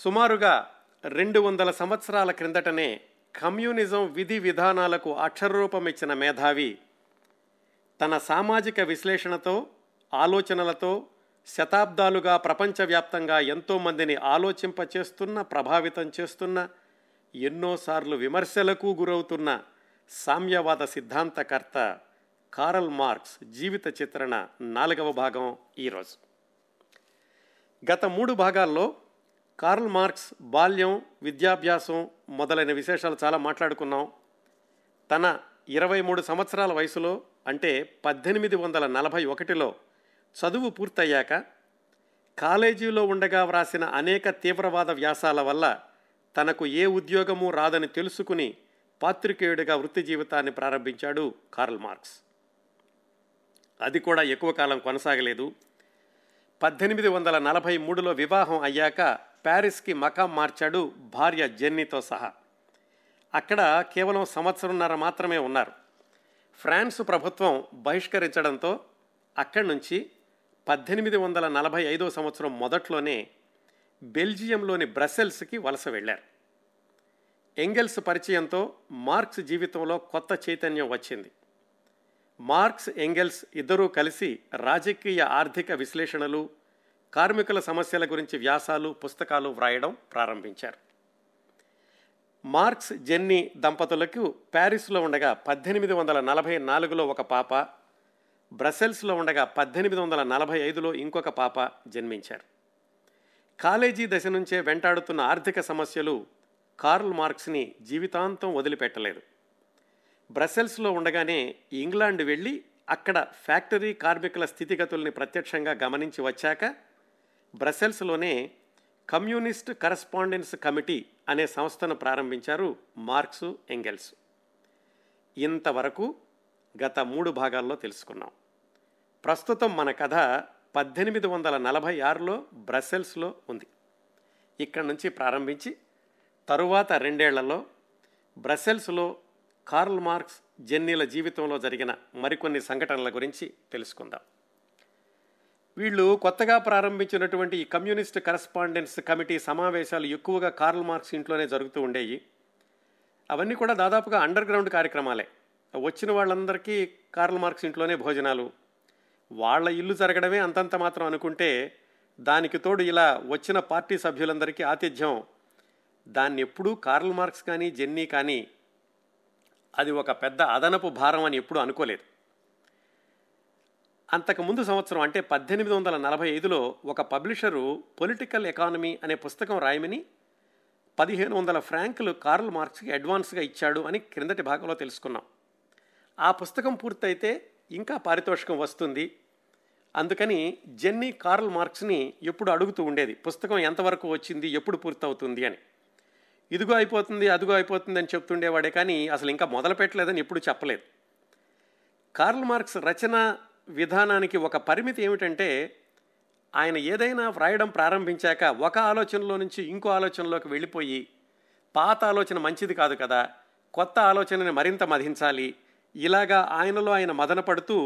సుమారుగా 200 సంవత్సరాల క్రిందటనే కమ్యూనిజం విధి విధానాలకు అక్షరరూపమిచ్చిన మేధావి తన సామాజిక విశ్లేషణతో, ఆలోచనలతో శతాబ్దాలుగా ప్రపంచవ్యాప్తంగా ఎంతోమందిని ఆలోచింపచేస్తున్న, ప్రభావితం చేస్తున్న, ఎన్నోసార్లు విమర్శలకు గురవుతున్న సామ్యవాద సిద్ధాంతకర్త కార్ల్ మార్క్స్ జీవిత చిత్రణ 4వ భాగం ఈరోజు. గత 3 భాగాల్లో కార్ల్ మార్క్స్ బాల్యం, విద్యాభ్యాసం మొదలైన విశేషాలు చాలా మాట్లాడుకున్నాం. తన 23 సంవత్సరాల వయసులో, అంటే 1841లో చదువు పూర్తయ్యాక కాలేజీలో ఉండగా వ్రాసిన అనేక తీవ్రవాద వ్యాసాల వల్ల తనకు ఏ ఉద్యోగమూ రాదని తెలుసుకుని పాత్రికేయుడిగా వృత్తి జీవితాన్ని ప్రారంభించాడు కార్ల్ మార్క్స్. అది కూడా ఎక్కువ కాలం కొనసాగలేదు. 1843లో వివాహం అయ్యాక ప్యారిస్కి మకాం మార్చాడు భార్య జెన్నీతో సహా. అక్కడ కేవలం 1.5 సంవత్సరం మాత్రమే ఉన్నారు. ఫ్రాన్స్ ప్రభుత్వం బహిష్కరించడంతో అక్కడి నుంచి 1845వ సంవత్సరం మొదట్లోనే బెల్జియంలోని బ్రసెల్స్కి వలస వెళ్ళారు. ఎంగెల్స్ పరిచయంతో మార్క్స్ జీవితంలో కొత్త చైతన్యం వచ్చింది. మార్క్స్, ఎంగెల్స్ ఇద్దరూ కలిసి రాజకీయ, ఆర్థిక విశ్లేషణలు, కార్మికుల సమస్యల గురించి వ్యాసాలు, పుస్తకాలు వ్రాయడం ప్రారంభించారు. మార్క్స్ జెన్నీ దంపతులకు ప్యారిస్లో ఉండగా 1844లో ఒక పాప, బ్రసెల్స్లో ఉండగా 1845లో ఇంకొక పాప జన్మించారు. కాలేజీ దశ నుంచే వెంటాడుతున్న ఆర్థిక సమస్యలు కార్ల్ మార్క్స్ని జీవితాంతం వదిలిపెట్టలేదు. బ్రసెల్స్లో ఉండగానే ఇంగ్లాండ్ వెళ్ళి అక్కడ ఫ్యాక్టరీ కార్మికుల స్థితిగతుల్ని ప్రత్యక్షంగా గమనించి వచ్చాక బ్రసెల్స్లోనే కమ్యూనిస్ట్ కరస్పాండెన్స్ కమిటీ అనే సంస్థను ప్రారంభించారు మార్క్స్, ఎంగెల్స్. ఇంతవరకు గత 3 భాగాల్లో తెలుసుకున్నాం. ప్రస్తుతం మన కథ 1846లో బ్రసెల్స్లో ఉంది. ఇక్కడి నుంచి ప్రారంభించి తరువాత 2 ఏళ్లలో బ్రసెల్స్లో కార్ల్ మార్క్స్, జెన్నీల జీవితంలో జరిగిన మరికొన్ని సంఘటనల గురించి తెలుసుకుందాం. వీళ్ళు కొత్తగా ప్రారంభించినటువంటి ఈ కమ్యూనిస్ట్ కరస్పాండెన్స్ కమిటీ సమావేశాలు ఎక్కువగా కార్ల్ మార్క్స్ ఇంట్లోనే జరుగుతూ ఉండేవి. అవన్నీ కూడా దాదాపుగా అండర్ గ్రౌండ్ కార్యక్రమాలే. వచ్చిన వాళ్ళందరికీ కార్ల్ మార్క్స్ ఇంట్లోనే భోజనాలు. వాళ్ళ ఇల్లు జరగడమే అంతంత మాత్రం అనుకుంటే దానికి తోడు ఇలా వచ్చిన పార్టీ సభ్యులందరికీ ఆతిథ్యం. దాన్ని ఎప్పుడూ కార్ల్ మార్క్స్ కానీ జెన్నీ కానీ అది ఒక పెద్ద అదనపు భారం అని ఎప్పుడూ అనుకోలేదు. అంతకుముందు సంవత్సరం, అంటే 1845లో ఒక పబ్లిషరు పొలిటికల్ ఎకానమీ అనే పుస్తకం రాయమని 1500 ఫ్రాంకులు కార్ల్ మార్క్స్కి అడ్వాన్స్గా ఇచ్చాడు అని క్రిందటి భాగంలో తెలుసుకున్నాం. ఆ పుస్తకం పూర్తయితే ఇంకా పారితోషికం వస్తుంది. అందుకని జెన్నీ కార్ల్ మార్క్స్ని ఎప్పుడు అడుగుతూ ఉండేది, పుస్తకం ఎంతవరకు వచ్చింది, ఎప్పుడు పూర్తవుతుంది అని. ఇదిగో అయిపోతుంది, అదిగో అయిపోతుంది అని చెప్తుండేవాడే కానీ అసలు ఇంకా మొదలు పెట్టలేదని ఎప్పుడు చెప్పలేదు. కార్ల్ మార్క్స్ రచన విధానానికి ఒక పరిమితి ఏమిటంటే, ఆయన ఏదైనా వ్రాయడం ప్రారంభించాక ఒక ఆలోచనలో నుంచి ఇంకో ఆలోచనలోకి వెళ్ళిపోయి, పాత ఆలోచన మంచిది కాదు కదా, కొత్త ఆలోచనని మరింత మధించాలి, ఇలాగా ఆయనలో ఆయన మదన పడుతూ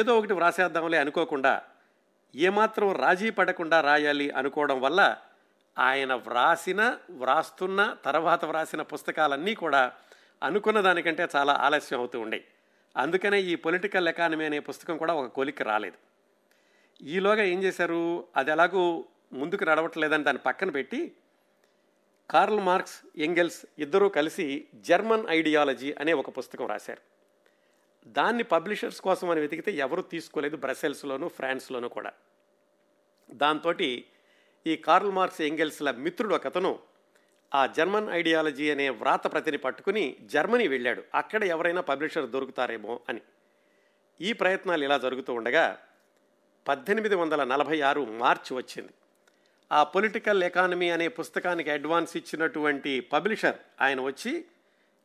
ఏదో ఒకటి వ్రాసేద్దాంలే అనుకోకుండా ఏమాత్రం రాజీ పడకుండా రాయాలి అనుకోవడం వల్ల ఆయన వ్రాస్తున్న తర్వాత వ్రాసిన పుస్తకాలన్నీ కూడా అనుకున్న దానికంటే చాలా ఆలస్యం అవుతూ ఉండేవి. అందుకనే ఈ పొలిటికల్ ఎకానమీ అనే పుస్తకం కూడా ఒక కొలిక్కి రాలేదు. ఈలోగా ఏం చేశారు, అది ఎలాగూ ముందుకు నడవట్లేదని దాన్ని పక్కన పెట్టి కార్ల్ మార్క్స్, ఎంగెల్స్ ఇద్దరూ కలిసి జర్మన్ ఐడియాలజీ అనే ఒక పుస్తకం రాశారు. దాన్ని పబ్లిషర్స్ కోసం అని వెతికితే ఎవరూ తీసుకోలేదు, బ్రసెల్స్లోను ఫ్రాన్స్లోనూ కూడా. దాంతో ఈ కార్ల్ మార్క్స్, ఎంగెల్స్ల మిత్రుడు ఒకతను ఆ జర్మన్ ఐడియాలజీ అనే వ్రాత ప్రతిని పట్టుకుని జర్మనీ వెళ్ళాడు, అక్కడ ఎవరైనా పబ్లిషర్ దొరుకుతారేమో అని. ఈ ప్రయత్నాలు ఇలా జరుగుతూ ఉండగా 1846 మార్చి వచ్చింది. ఆ పొలిటికల్ ఎకానమీ అనే పుస్తకానికి అడ్వాన్స్ ఇచ్చినటువంటి పబ్లిషర్ ఆయన వచ్చి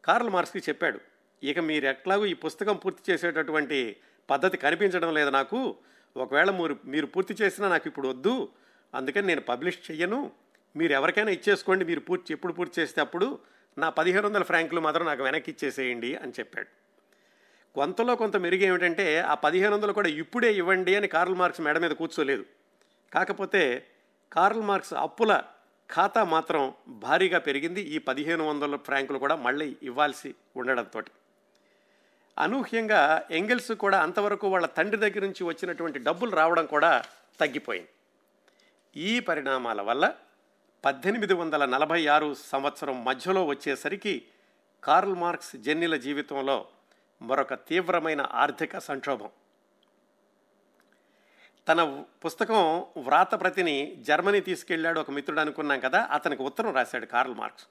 కార్ల్ మార్క్స్కి చెప్పాడు, ఇక మీరు ఎట్లాగూ ఈ పుస్తకం పూర్తి చేసేటటువంటి పద్ధతి కనిపించడం లేదు నాకు, ఒకవేళ మీరు పూర్తి చేసినా నాకు ఇప్పుడు వద్దు, అందుకని నేను పబ్లిష్ చెయ్యను, మీరు ఎవరికైనా ఇచ్చేసుకోండి, మీరు ఎప్పుడు పూర్తి చేస్తే అప్పుడు, నా 1500 ఫ్రాంకులు మాత్రం నాకు వెనక్కి ఇచ్చేసేయండి అని చెప్పాడు. కొంతలో కొంత మెరుగు ఏమిటంటే ఆ 1500 కూడా ఇప్పుడే ఇవ్వండి అని కార్ల్ మార్క్స్ మేడ మీద కూర్చోలేదు. కాకపోతే కార్ల్ మార్క్స్ అప్పుల ఖాతా మాత్రం భారీగా పెరిగింది. ఈ 1500 ఫ్రాంకులు కూడా మళ్ళీ ఇవ్వాల్సి ఉండడంతో అనూహ్యంగా ఎంగెల్స్ కూడా అంతవరకు వాళ్ళ తండ్రి దగ్గర నుంచి వచ్చినటువంటి డబ్బులు రావడం కూడా తగ్గిపోయింది. ఈ పరిణామాల వల్ల 1846 సంవత్సరం మధ్యలో వచ్చేసరికి కార్ల్ మార్క్స్ జెన్నీల జీవితంలో మరొక తీవ్రమైన ఆర్థిక సంక్షోభం. తన పుస్తకం వ్రాతప్రతిని జర్మనీ తీసుకెళ్ళాడు ఒక మిత్రుడు అనుకున్నాం కదా, అతనికి ఉత్తరం రాశాడు కార్ల్ మార్క్స్.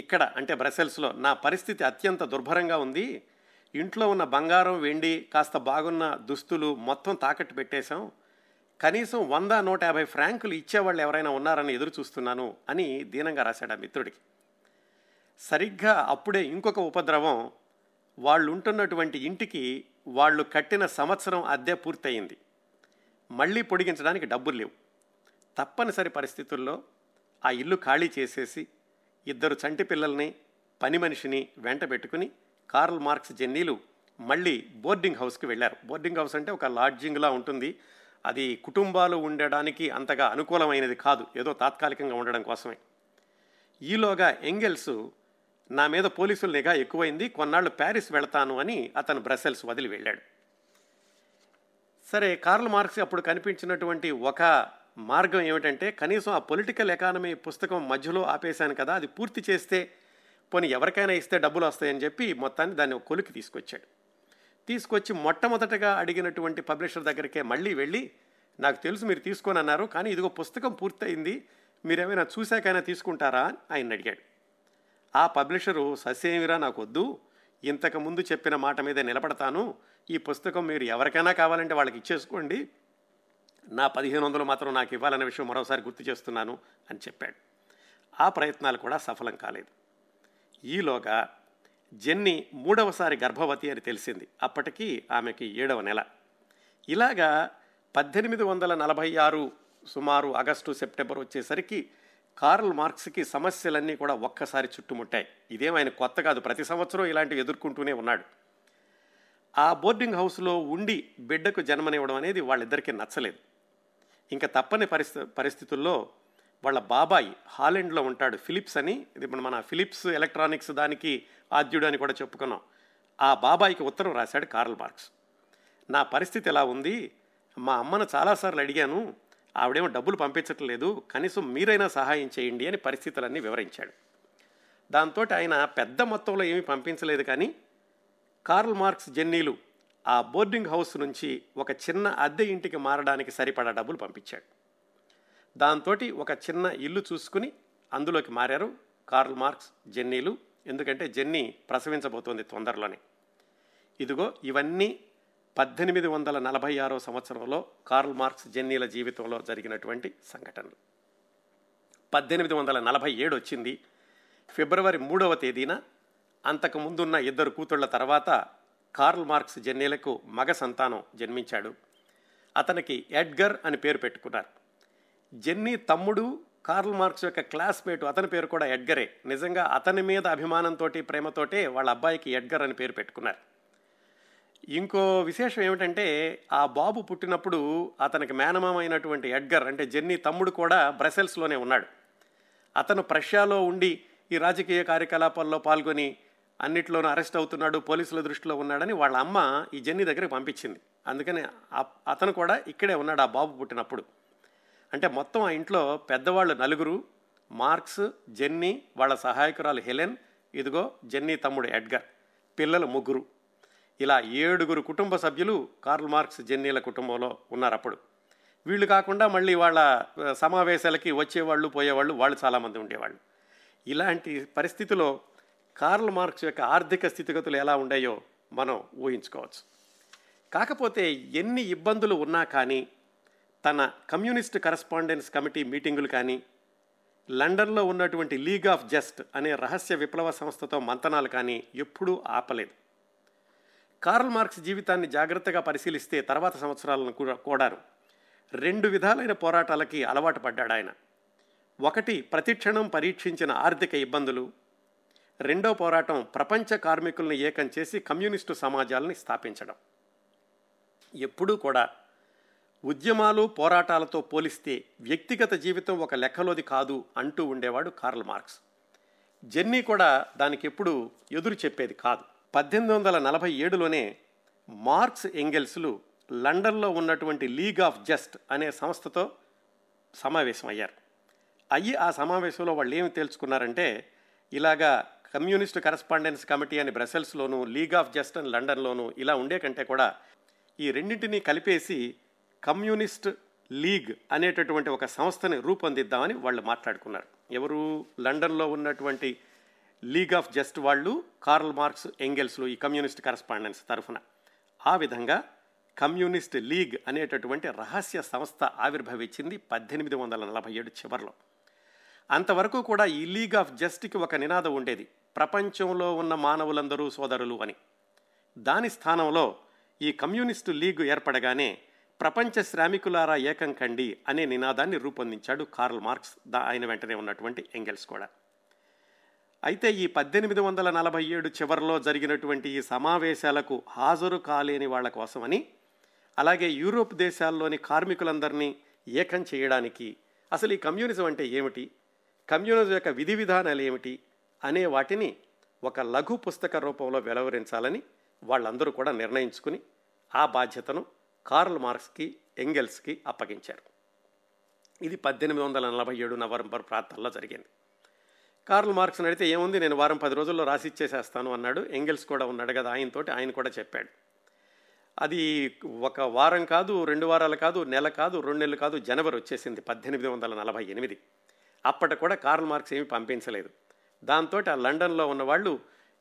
ఇక్కడ అంటే బ్రసెల్స్లో నా పరిస్థితి అత్యంత దుర్భరంగా ఉంది, ఇంట్లో ఉన్న బంగారం వెండి కాస్త బాగున్న దుస్తులు మొత్తం తాకట్టు పెట్టేశాం, కనీసం 100-150 ఫ్రాంకులు ఇచ్చేవాళ్ళు ఎవరైనా ఉన్నారని ఎదురు చూస్తున్నాను అని దీనంగా రాశాడు ఆ మిత్రుడికి. సరిగ్గా అప్పుడే ఇంకొక ఉపద్రవం, వాళ్ళు ఉంటున్నటువంటి ఇంటికి వాళ్ళు కట్టిన సంవత్సరం అద్దె పూర్తయింది, మళ్ళీ పొడిగించడానికి డబ్బులు లేవు. తప్పనిసరి పరిస్థితుల్లో ఆ ఇల్లు ఖాళీ చేసేసి 2 చంటి పిల్లల్ని పని మనిషిని వెంట పెట్టుకుని కార్ల్ మార్క్స్ జెన్నీలు మళ్ళీ బోర్డింగ్ హౌస్కి వెళ్ళారు. బోర్డింగ్ హౌస్ అంటే ఒక లాడ్జింగ్లా ఉంటుంది, అది కుటుంబాలు ఉండడానికి అంతగా అనుకూలమైనది కాదు, ఏదో తాత్కాలికంగా ఉండడం కోసమే. ఈలోగా ఎంగెల్స్ నా మీద పోలీసుల నిఘా ఎక్కువైంది, కొన్నాళ్ళు ప్యారిస్ వెళతాను అని అతను బ్రసెల్స్ వదిలి వెళ్ళాడు. సరే, కార్ల్ మార్క్స్ అప్పుడు కనిపించినటువంటి ఒక మార్గం ఏమిటంటే, కనీసం ఆ పొలిటికల్ ఎకానమీ పుస్తకం మధ్యలో ఆపేశాను కదా, అది పూర్తి చేస్తే పోనీ ఎవరికైనా ఇస్తే డబ్బులు వస్తాయని చెప్పి మొత్తాన్ని దాన్ని కొలికి తీసుకొచ్చాడు. తీసుకొచ్చి మొట్టమొదటగా అడిగినటువంటి పబ్లిషర్ దగ్గరికే మళ్ళీ వెళ్ళి, నాకు తెలుసు మీరు తీసుకొని అన్నారు, కానీ ఇదిగో పుస్తకం పూర్తయింది, మీరేమైనా చూశాకైనా తీసుకుంటారా అని ఆయన అడిగాడు. ఆ పబ్లిషరు ససేమిరా నాకు వద్దు, ఇంతకుముందు చెప్పిన మాట మీద నిలబడతాను, ఈ పుస్తకం మీరు ఎవరికైనా కావాలంటే వాళ్ళకి ఇచ్చేసుకోండి, నా 1500 మాత్రం నాకు ఇవ్వాలనే విషయం మరోసారి గుర్తు చేస్తున్నాను అని చెప్పాడు. ఆ ప్రయత్నాలు కూడా సఫలం కాలేదు. ఈలోగా జెన్నీ మూడవసారి గర్భవతి అని తెలిసింది, అప్పటికి ఆమెకి 7వ నెల. ఇలాగా 1846 సుమారు ఆగస్టు సెప్టెంబర్ వచ్చేసరికి కార్ల్ మార్క్స్కి సమస్యలన్నీ కూడా ఒక్కసారి చుట్టుముట్టాయి. ఇదేమైనా కొత్త కాదు, ప్రతి సంవత్సరం ఇలాంటివి ఎదుర్కొంటూనే ఉన్నాడు. ఆ బోర్డింగ్ హౌస్లో ఉండి బిడ్డకు జన్మనివ్వడం అనేది వాళ్ళిద్దరికీ నచ్చలేదు. ఇంకా తప్పని పరిస్థితుల్లో వాళ్ళ బాబాయి హాలెండ్లో ఉంటాడు, ఫిలిప్స్ అని, ఇది మన ఫిలిప్స్ ఎలక్ట్రానిక్స్ దానికి ఆద్యుడు అని కూడా చెప్పుకున్నాం. ఆ బాబాయికి ఉత్తరం రాశాడు కార్ల్ మార్క్స్. నా పరిస్థితి ఎలా ఉంది, మా అమ్మను చాలాసార్లు అడిగాను, ఆవిడేమో డబ్బులు పంపించట్లేదు, కనీసం మీరైనా సహాయం చేయండి అని పరిస్థితులన్నీ వివరించాడు. దాంతో ఆయన పెద్ద మొత్తంలో ఏమీ పంపించలేదు, కానీ కార్ల్ మార్క్స్ జెన్నీలు ఆ బోర్డింగ్ హౌస్ నుంచి ఒక చిన్న అద్దె ఇంటికి మారడానికి సరిపడా డబ్బులు పంపించాడు. దాంతో ఒక చిన్న ఇల్లు చూసుకుని అందులోకి మారారు కార్ల్ మార్క్స్ జెన్నీలు, ఎందుకంటే జెన్నీ ప్రసవించబోతోంది తొందరలోనే. ఇదిగో ఇవన్నీ 1846వ సంవత్సరంలో కార్ల్ మార్క్స్ జెన్నీల జీవితంలో జరిగినటువంటి సంఘటనలు. 1847 వచ్చింది. ఫిబ్రవరి 3వ తేదీన అంతకుముందున్న 2 కూతుళ్ల తర్వాత కార్ల్ మార్క్స్ జెన్నీలకు మగ సంతానం జన్మించాడు. అతనికి ఎడ్గర్ అని పేరు పెట్టుకున్నారు. జెన్నీ తమ్ముడు కార్ల్ మార్క్స్ యొక్క క్లాస్మేట్, అతని పేరు కూడా ఎడ్గరే. నిజంగా అతని మీద అభిమానంతో ప్రేమతోటే వాళ్ళ అబ్బాయికి ఎడ్గర్ అని పేరు పెట్టుకున్నారు. ఇంకో విశేషం ఏమిటంటే ఆ బాబు పుట్టినప్పుడు అతనికి మేనమామ అయినటువంటి ఎడ్గర్ అంటే జెన్నీ తమ్ముడు కూడా బ్రసెల్స్లోనే ఉన్నాడు. అతను ప్రష్యాలో ఉండి ఈ రాజకీయ కార్యకలాపాల్లో పాల్గొని అన్నిట్లోనూ అరెస్ట్ అవుతున్నాడు, పోలీసుల దృష్టిలో ఉన్నాడని వాళ్ళ అమ్మ ఈ జెన్నీ దగ్గరికి పంపించింది. అందుకని అతను కూడా ఇక్కడే ఉన్నాడు ఆ బాబు పుట్టినప్పుడు. అంటే మొత్తం ఆ ఇంట్లో పెద్దవాళ్ళు 4, మార్క్స్, జెన్నీ, వాళ్ళ సహాయకురాలు హెలెన్, ఇదిగో జెన్నీ తమ్ముడు ఎడ్గర్, పిల్లలు 3, ఇలా 7 కుటుంబ సభ్యులు కార్ల్ మార్క్స్ జెన్నీల కుటుంబంలో ఉన్నారు అప్పుడు. వీళ్ళు కాకుండా మళ్ళీ వాళ్ళ సమావేశాలకి వచ్చేవాళ్ళు పోయేవాళ్ళు వాళ్ళు చాలామంది ఉండేవాళ్ళు. ఇలాంటి పరిస్థితిలో కార్ల్ మార్క్స్ యొక్క ఆర్థిక స్థితిగతులు ఎలా ఉన్నాయో మనం ఊహించుకోవచ్చు. కాకపోతే ఎన్ని ఇబ్బందులు ఉన్నా కానీ తన కమ్యూనిస్ట్ కరస్పాండెన్స్ కమిటీ మీటింగులు కానీ, లండన్లో ఉన్నటువంటి లీగ్ ఆఫ్ జస్ట్ అనే రహస్య విప్లవ సంస్థతో మంతనాలు కానీ ఎప్పుడూ ఆపలేదు. కార్ల్ మార్క్స్ జీవితాన్ని జాగ్రత్తగా పరిశీలిస్తే తర్వాత సంవత్సరాలను కూడాను 2 విధాలైన పోరాటాలకి అలవాటు పడ్డాడు ఆయన. ఒకటి ప్రతిక్షణం పరీక్షించిన ఆర్థిక ఇబ్బందులు, రెండో పోరాటం ప్రపంచ కార్మికులను ఏకం చేసి కమ్యూనిస్టు సమాజాలని స్థాపించడం. ఎప్పుడూ కూడా ఉద్యమాలు పోరాటాలతో పోలిస్తే వ్యక్తిగత జీవితం ఒక లెక్కలోది కాదు అంటూ ఉండేవాడు కార్ల్ మార్క్స్. జెన్నీ కూడా దానికి ఎప్పుడూ ఎదురు చెప్పేది కాదు. 1847లోనే మార్క్స్ ఎంగెల్స్లు లండన్లో ఉన్నటువంటి లీగ్ ఆఫ్ జస్ట్ అనే సంస్థతో సమావేశమయ్యారు. అయ్యి ఆ సమావేశంలో వాళ్ళు ఏమి తెలుసుకున్నారంటే, ఇలాగా కమ్యూనిస్ట్ కరెస్పాండెన్స్ కమిటీ అని బ్రసెల్స్లోను, లీగ్ ఆఫ్ జస్ట్ అని లండన్లోను ఇలా ఉండే కంటే కూడా ఈ రెండింటినీ కలిపేసి కమ్యూనిస్ట్ లీగ్ అనేటటువంటి ఒక సంస్థని రూపొందిద్దామని వాళ్ళు మాట్లాడుకున్నారు. ఎవరు? లండన్లో ఉన్నటువంటి లీగ్ ఆఫ్ జస్ట్ వాళ్ళు, కార్ల్ మార్క్స్ ఎంగెల్స్లు, ఈ కమ్యూనిస్ట్ కరెస్పాండెన్స్ తరఫున. ఆ విధంగా కమ్యూనిస్ట్ లీగ్ అనేటటువంటి రహస్య సంస్థ ఆవిర్భవించింది 1847 చివరిలో. అంతవరకు కూడా ఈ లీగ్ ఆఫ్ జస్ట్కి ఒక నినాదం ఉండేది, ప్రపంచంలో ఉన్న మానవులందరూ సోదరులు అని. దాని స్థానంలో ఈ కమ్యూనిస్టు లీగ్ ఏర్పడగానే ప్రపంచ శ్రామికులారా ఏకం కండి అనే నినాదాన్ని రూపొందించాడు కార్ల్ మార్క్స్, ఆయన వెంటనే ఉన్నటువంటి ఎంగెల్స్ కూడా. అయితే ఈ 1847 చివరిలో జరిగినటువంటి ఈ సమావేశాలకు హాజరు కాలేని వాళ్ళ కోసమని, అలాగే యూరోప్ దేశాల్లోని కార్మికులందరినీ ఏకం చేయడానికి అసలు ఈ కమ్యూనిజం అంటే ఏమిటి, కమ్యూనిజం యొక్క విధి విధానాలు ఏమిటి అనే వాటిని ఒక లఘు పుస్తక రూపంలో వెలువరించాలని వాళ్ళందరూ కూడా నిర్ణయించుకుని ఆ బాధ్యతను కార్ల్ మార్క్స్కి, ఎంగెల్స్కి అప్పగించారు. ఇది 1847 నవంబర్ ప్రాంతాల్లో జరిగింది. కార్ల్ మార్క్స్ అడిగితే ఏముంది, నేను వారం 10 రోజుల్లో రాసి ఇచ్చేసేస్తాను అన్నాడు. ఎంగెల్స్ కూడా ఉన్నాడు కదా ఆయనతోటి, ఆయన కూడా చెప్పాడు. అది ఒక వారం కాదు, 2 వారాలు కాదు, నెల కాదు, 2 నెలలు కాదు, జనవరి వచ్చేసింది 1848. అప్పట కూడా కార్ల్ మార్క్స్ ఏమీ పంపించలేదు. దాంతో ఆ లండన్లో ఉన్నవాళ్ళు,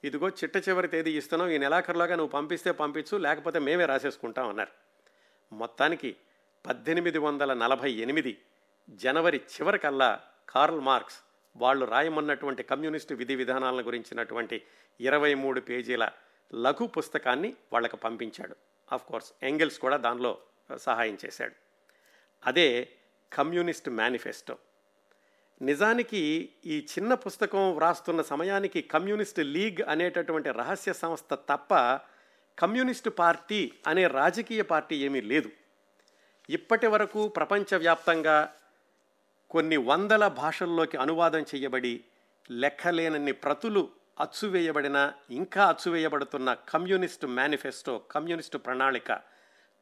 ఇదిగో చిట్ట చివరి తేదీ ఇస్తున్నాం, ఈ నెలాఖరులోగా నువ్వు పంపిస్తే పంపించు, లేకపోతే మేమే రాసేసుకుంటాం అన్నారు. మొత్తానికి 1848 జనవరి చివరికల్లా కార్ల్ మార్క్స్ వాళ్ళు రాయమన్నటువంటి కమ్యూనిస్టు విధి విధానాలను గురించినటువంటి 23 పేజీల లఘు పుస్తకాన్ని వాళ్ళకు పంపించాడు. ఆఫ్కోర్స్ ఎంగెల్స్ కూడా దానిలో సహాయం చేశాడు. అదే కమ్యూనిస్ట్ మేనిఫెస్టో. నిజానికి ఈ చిన్న పుస్తకం వ్రాస్తున్న సమయానికి కమ్యూనిస్ట్ లీగ్ అనేటటువంటి రహస్య సంస్థ తప్ప కమ్యూనిస్టు పార్టీ అనే రాజకీయ పార్టీ ఏమీ లేదు. ఇప్పటి వరకు ప్రపంచవ్యాప్తంగా కొన్ని వందల భాషల్లోకి అనువాదం చేయబడి లెక్కలేనన్ని ప్రతులు అచ్చువేయబడిన, ఇంకా అచ్చువేయబడుతున్న కమ్యూనిస్టు మేనిఫెస్టో, కమ్యూనిస్టు ప్రణాళిక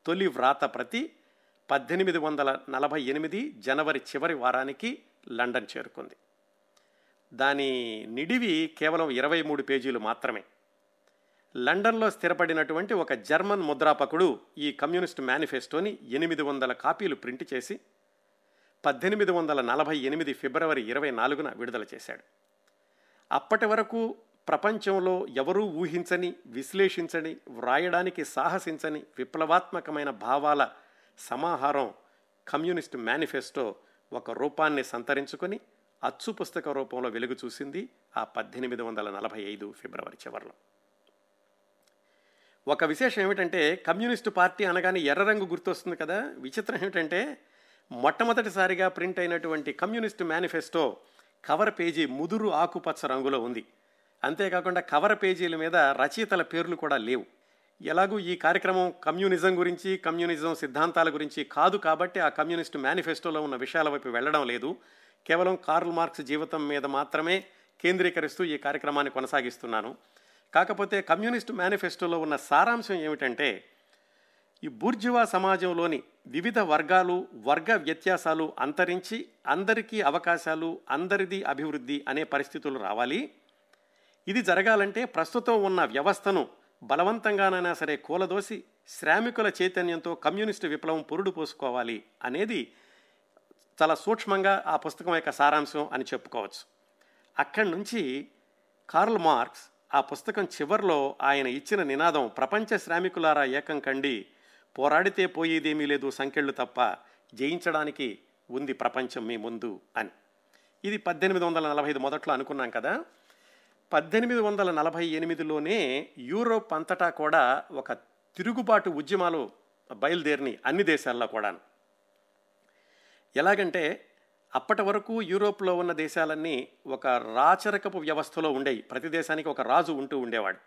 తొలి వ్రాత ప్రతి 1848 జనవరి చివరి వారానికి లండన్ చేరుకుంది. దాని నిడివి కేవలం 23 పేజీలు మాత్రమే. లండన్లో స్థిరపడినటువంటి ఒక జర్మన్ ముద్రాపకుడు ఈ కమ్యూనిస్ట్ మేనిఫెస్టోని 800 కాపీలు ప్రింట్ చేసి 1848 ఫిబ్రవరి 24న విడుదల చేశాడు. అప్పటి వరకు ప్రపంచంలో ఎవరూ ఊహించని, విశ్లేషించని, వ్రాయడానికి సాహసించని విప్లవాత్మకమైన భావాల సమాహారం కమ్యూనిస్ట్ మేనిఫెస్టో ఒక రూపాన్ని సంతరించుకొని అచ్చు పుస్తక రూపంలో వెలుగు చూసింది ఆ 1845 ఫిబ్రవరి చివరిలో. ఒక విశేషం ఏమిటంటే, కమ్యూనిస్టు పార్టీ అనగానే ఎర్ర రంగు గుర్తొస్తుంది కదా. విచిత్రం ఏమిటంటే, మొట్టమొదటిసారిగా ప్రింట్ అయినటువంటి కమ్యూనిస్టు మేనిఫెస్టో కవర్ పేజీ ముదురు ఆకుపచ్చ రంగులో ఉంది. అంతేకాకుండా కవర్ పేజీల మీద రచయితల పేర్లు కూడా లేవు. ఎలాగూ ఈ కార్యక్రమం కమ్యూనిజం గురించి, కమ్యూనిజం సిద్ధాంతాల గురించి కాదు కాబట్టి ఆ కమ్యూనిస్టు మేనిఫెస్టోలో ఉన్న విషయాల వైపు వెళ్ళడం లేదు. కేవలం కార్ల్ మార్క్స్ జీవితం మీద మాత్రమే కేంద్రీకరిస్తూ ఈ కార్యక్రమాన్ని కొనసాగిస్తున్నాను. కాకపోతే కమ్యూనిస్టు మేనిఫెస్టోలో ఉన్న సారాంశం ఏమిటంటే, ఈ బూర్జువా సమాజంలోని వివిధ వర్గాలు, వర్గ వ్యత్యాసాలు అంతరించి అందరికీ అవకాశాలు, అందరిది అభివృద్ధి అనే పరిస్థితులు రావాలి. ఇది జరగాలంటే ప్రస్తుతం ఉన్న వ్యవస్థను బలవంతంగానైనా సరే కూలదోసి శ్రామికుల చైతన్యంతో కమ్యూనిస్టు విప్లవం పురుడు పోసుకోవాలి అనేది చాలా సూక్ష్మంగా ఆ పుస్తకం యొక్క సారాంశం అని చెప్పుకోవచ్చు. అక్కడి నుంచి కార్ల్ మార్క్స్ ఆ పుస్తకం చివరిలో ఆయన ఇచ్చిన నినాదం, ప్రపంచ శ్రామికులారా ఏకం కండి, పోరాడితే పోయేదేమీ లేదు, సంకెళ్ళు తప్ప, జయించడానికి ఉంది ప్రపంచం మీ ముందు అని. ఇది 1845 మొదట్లో అనుకున్నాం కదా. 1848లోనే యూరోప్ అంతటా కూడా ఒక తిరుగుబాటు ఉద్యమాలు బయలుదేరిని, అన్ని దేశాల్లో కూడాను. ఎలాగంటే, అప్పటి వరకు యూరోప్లో ఉన్న దేశాలన్నీ ఒక రాచరికపు వ్యవస్థలో ఉండేవి. ప్రతి దేశానికి ఒక రాజు ఉంటూ ఉండేవాడు.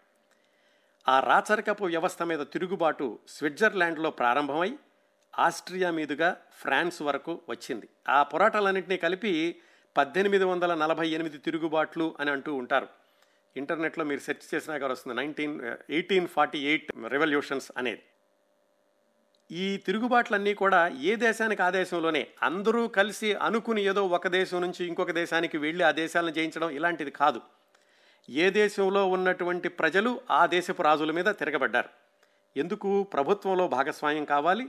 ఆ రాచరికపు వ్యవస్థ మీద తిరుగుబాటు స్విట్జర్లాండ్లో ప్రారంభమై ఆస్ట్రియా మీదుగా ఫ్రాన్స్ వరకు వచ్చింది. ఆ పోరాటాలన్నింటినీ కలిపి 1848 తిరుగుబాట్లు అని అంటూ ఉంటారు. ఇంటర్నెట్లో మీరు సెర్చ్ చేసినా గారు వస్తుంది 1848 రెవల్యూషన్స్ అనేది. ఈ తిరుగుబాట్లన్నీ కూడా ఏ దేశానికి ఆ దేశంలోనే, అందరూ కలిసి అనుకుని ఏదో ఒక దేశం నుంచి ఇంకొక దేశానికి వెళ్ళి ఆ దేశాలను జయించడం ఇలాంటిది కాదు. ఏ దేశంలో ఉన్నటువంటి ప్రజలు ఆ దేశపు రాజుల మీద తిరగబడ్డారు. ఎందుకు? ప్రభుత్వంలో భాగస్వామ్యం కావాలి,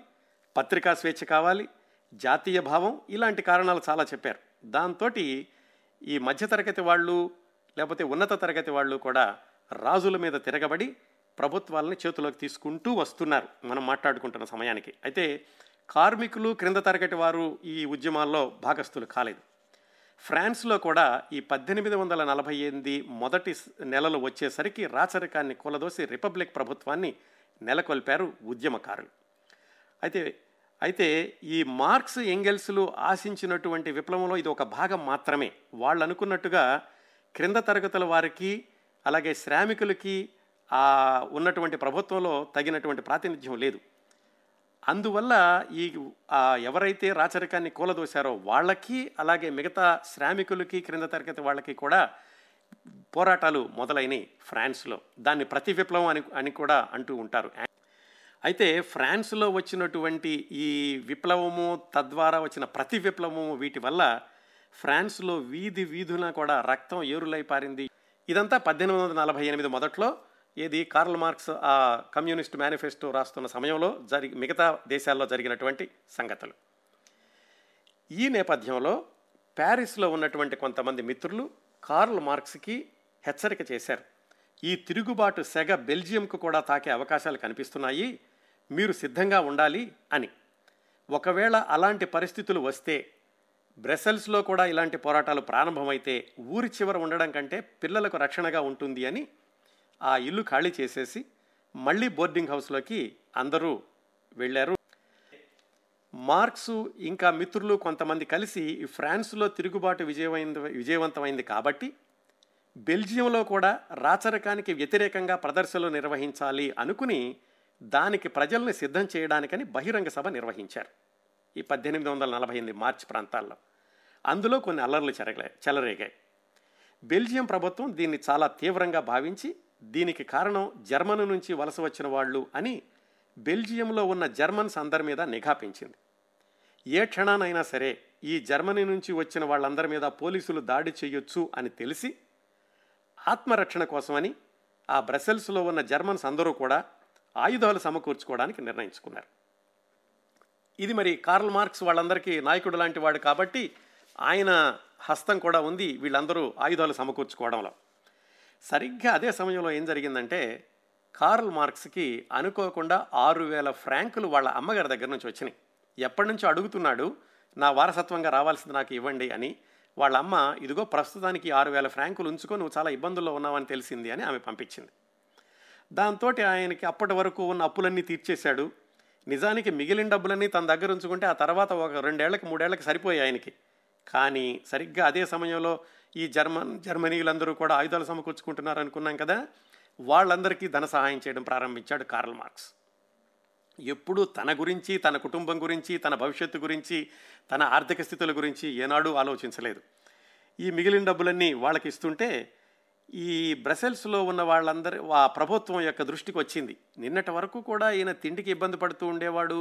పత్రికా స్వేచ్ఛ కావాలి, జాతీయ భావం, ఇలాంటి కారణాలు చాలా చెప్పారు. దాంతో ఈ మధ్యతరగతి వాళ్ళు లేకపోతే ఉన్నత తరగతి వాళ్ళు కూడా రాజుల మీద తిరగబడి ప్రభుత్వాలని చేతుల్లోకి తీసుకుంటూ వస్తున్నారు మనం మాట్లాడుకుంటున్న సమయానికి. అయితే కార్మికులు, క్రింద తరగతి వారు ఈ ఉద్యమాల్లో భాగస్థులు కాలేదు. ఫ్రాన్స్లో కూడా ఈ 1848 మొదటి నెలలు వచ్చేసరికి రాచరికాన్ని కూలదోసి రిపబ్లిక్ ప్రభుత్వాన్ని నెలకొల్పారు ఉద్యమకారులు. అయితే ఈ మార్క్స్, ఎంగెల్స్లు ఆశించినటువంటి విప్లవంలో ఇది ఒక భాగం మాత్రమే. వాళ్ళు అనుకున్నట్టుగా క్రింద తరగతుల వారికి అలాగే శ్రామికులకి ఆ ఉన్నటువంటి ప్రభుత్వంలో తగినటువంటి ప్రాతినిధ్యం లేదు. అందువల్ల ఈ ఎవరైతే రాచరికాన్ని కూలదోశారో వాళ్ళకి అలాగే మిగతా శ్రామికులకి, క్రింద తరగతి వాళ్ళకి కూడా పోరాటాలు మొదలైనవి ఫ్రాన్స్లో. దాన్ని ప్రతి విప్లవం అని కూడా అంటూ ఉంటారు. అయితే ఫ్రాన్స్లో వచ్చినటువంటి ఈ విప్లవము, తద్వారా వచ్చిన ప్రతి విప్లవము, వీటి వల్ల ఫ్రాన్స్లో వీధి వీధున కూడా రక్తం ఏరులై పారింది. ఇదంతా 1848 మొదట్లో, ఇది కార్ల్ మార్క్స్ ఆ కమ్యూనిస్ట్ మేనిఫెస్టో రాస్తున్న సమయంలో మిగతా దేశాల్లో జరిగినటువంటి సంగతులు. ఈ నేపథ్యంలో ప్యారిస్లో ఉన్నటువంటి కొంతమంది మిత్రులు కార్ల్ మార్క్స్కి హెచ్చరిక చేశారు. ఈ తిరుగుబాటు సెగ బెల్జియంకు కూడా తాకే అవకాశాలు కనిపిస్తున్నాయి, మీరు సిద్ధంగా ఉండాలి అని. ఒకవేళ అలాంటి పరిస్థితులు వస్తే, బ్రసెల్స్లో కూడా ఇలాంటి పోరాటాలు ప్రారంభమైతే ఊరి చివర ఉండడం కంటే పిల్లలకు రక్షణగా ఉంటుంది అని ఆ ఇల్లు ఖాళీ చేసేసి మళ్ళీ బోర్డింగ్ హౌస్లోకి అందరూ వెళ్ళారు. మార్క్సు ఇంకా మిత్రులు కొంతమంది కలిసి ఫ్రాన్స్లో తిరుగుబాటు విజయవంతమైంది కాబట్టి బెల్జియంలో కూడా రాచరికానికి వ్యతిరేకంగా ప్రదర్శనలు నిర్వహించాలి అనుకుని దానికి ప్రజల్ని సిద్ధం చేయడానికని బహిరంగ సభ నిర్వహించారు ఈ 1848 మార్చి ప్రాంతాల్లో. అందులో కొన్ని అల్లర్లు చెలరేగాయి. బెల్జియం ప్రభుత్వం దీన్ని చాలా తీవ్రంగా భావించి దీనికి కారణం జర్మనీ నుంచి వలస వచ్చిన వాళ్ళు అని బెల్జియంలో ఉన్న జర్మన్స్ అందరి మీద నిఘా పెంచింది. ఏ క్షణానైనా సరే ఈ జర్మనీ నుంచి వచ్చిన వాళ్ళందరి మీద పోలీసులు దాడి చేయొచ్చు అని తెలిసి ఆత్మరక్షణ కోసమని ఆ బ్రసెల్స్లో ఉన్న జర్మన్స్ అందరూ కూడా ఆయుధాలు సమకూర్చుకోవడానికి నిర్ణయించుకున్నారు. ఇది మరి కార్ల్ మార్క్స్ వాళ్ళందరికీ నాయకుడు లాంటి వాడు కాబట్టి ఆయన హస్తం కూడా ఉంది వీళ్ళందరూ ఆయుధాలు సమకూర్చుకోవడంలో. సరిగ్గా అదే సమయంలో ఏం జరిగిందంటే కార్ల్ మార్క్స్కి అనుకోకుండా 6000 ఫ్రాంకులు వాళ్ళ అమ్మగారి దగ్గర నుంచి వచ్చినాయి. ఎప్పటి నుంచో అడుగుతున్నాడు, నా వారసత్వంగా రావాల్సింది నాకు ఇవ్వండి అని. వాళ్ళ అమ్మ, ఇదిగో ప్రస్తుతానికి 6000 ఫ్రాంకులు ఉంచుకో, నువ్వు చాలా ఇబ్బందుల్లో ఉన్నావని తెలిసింది అని ఆమె పంపించింది. దాంతో ఆయనకి అప్పటి వరకు ఉన్న అప్పులన్నీ తీర్చేశాడు. నిజానికి మిగిలిన డబ్బులన్నీ తన దగ్గర ఉంచుకుంటే ఆ తర్వాత ఒక 2 ఏళ్ళకి 3 ఏళ్ళకి సరిపోయాయి ఆయనకి. కానీ సరిగ్గా అదే సమయంలో ఈ జర్మనీలందరూ కూడా ఆయుధాలు సమకూర్చుకుంటున్నారు అనుకున్నాం కదా, వాళ్ళందరికీ ధన సహాయం చేయడం ప్రారంభించాడు కార్ల్ మార్క్స్. ఎప్పుడూ తన గురించి, తన కుటుంబం గురించి, తన భవిష్యత్తు గురించి, తన ఆర్థిక స్థితుల గురించి ఏనాడూ ఆలోచించలేదు. ఈ మిగిలిన డబ్బులన్నీ వాళ్ళకి ఇస్తుంటే ఈ బ్రసెల్స్లో ఉన్న వాళ్ళందరూ ఆ ప్రభుత్వం యొక్క దృష్టికి వచ్చింది. నిన్నటి వరకు కూడా ఈయన తిండికి ఇబ్బంది పడుతూ ఉండేవాడు,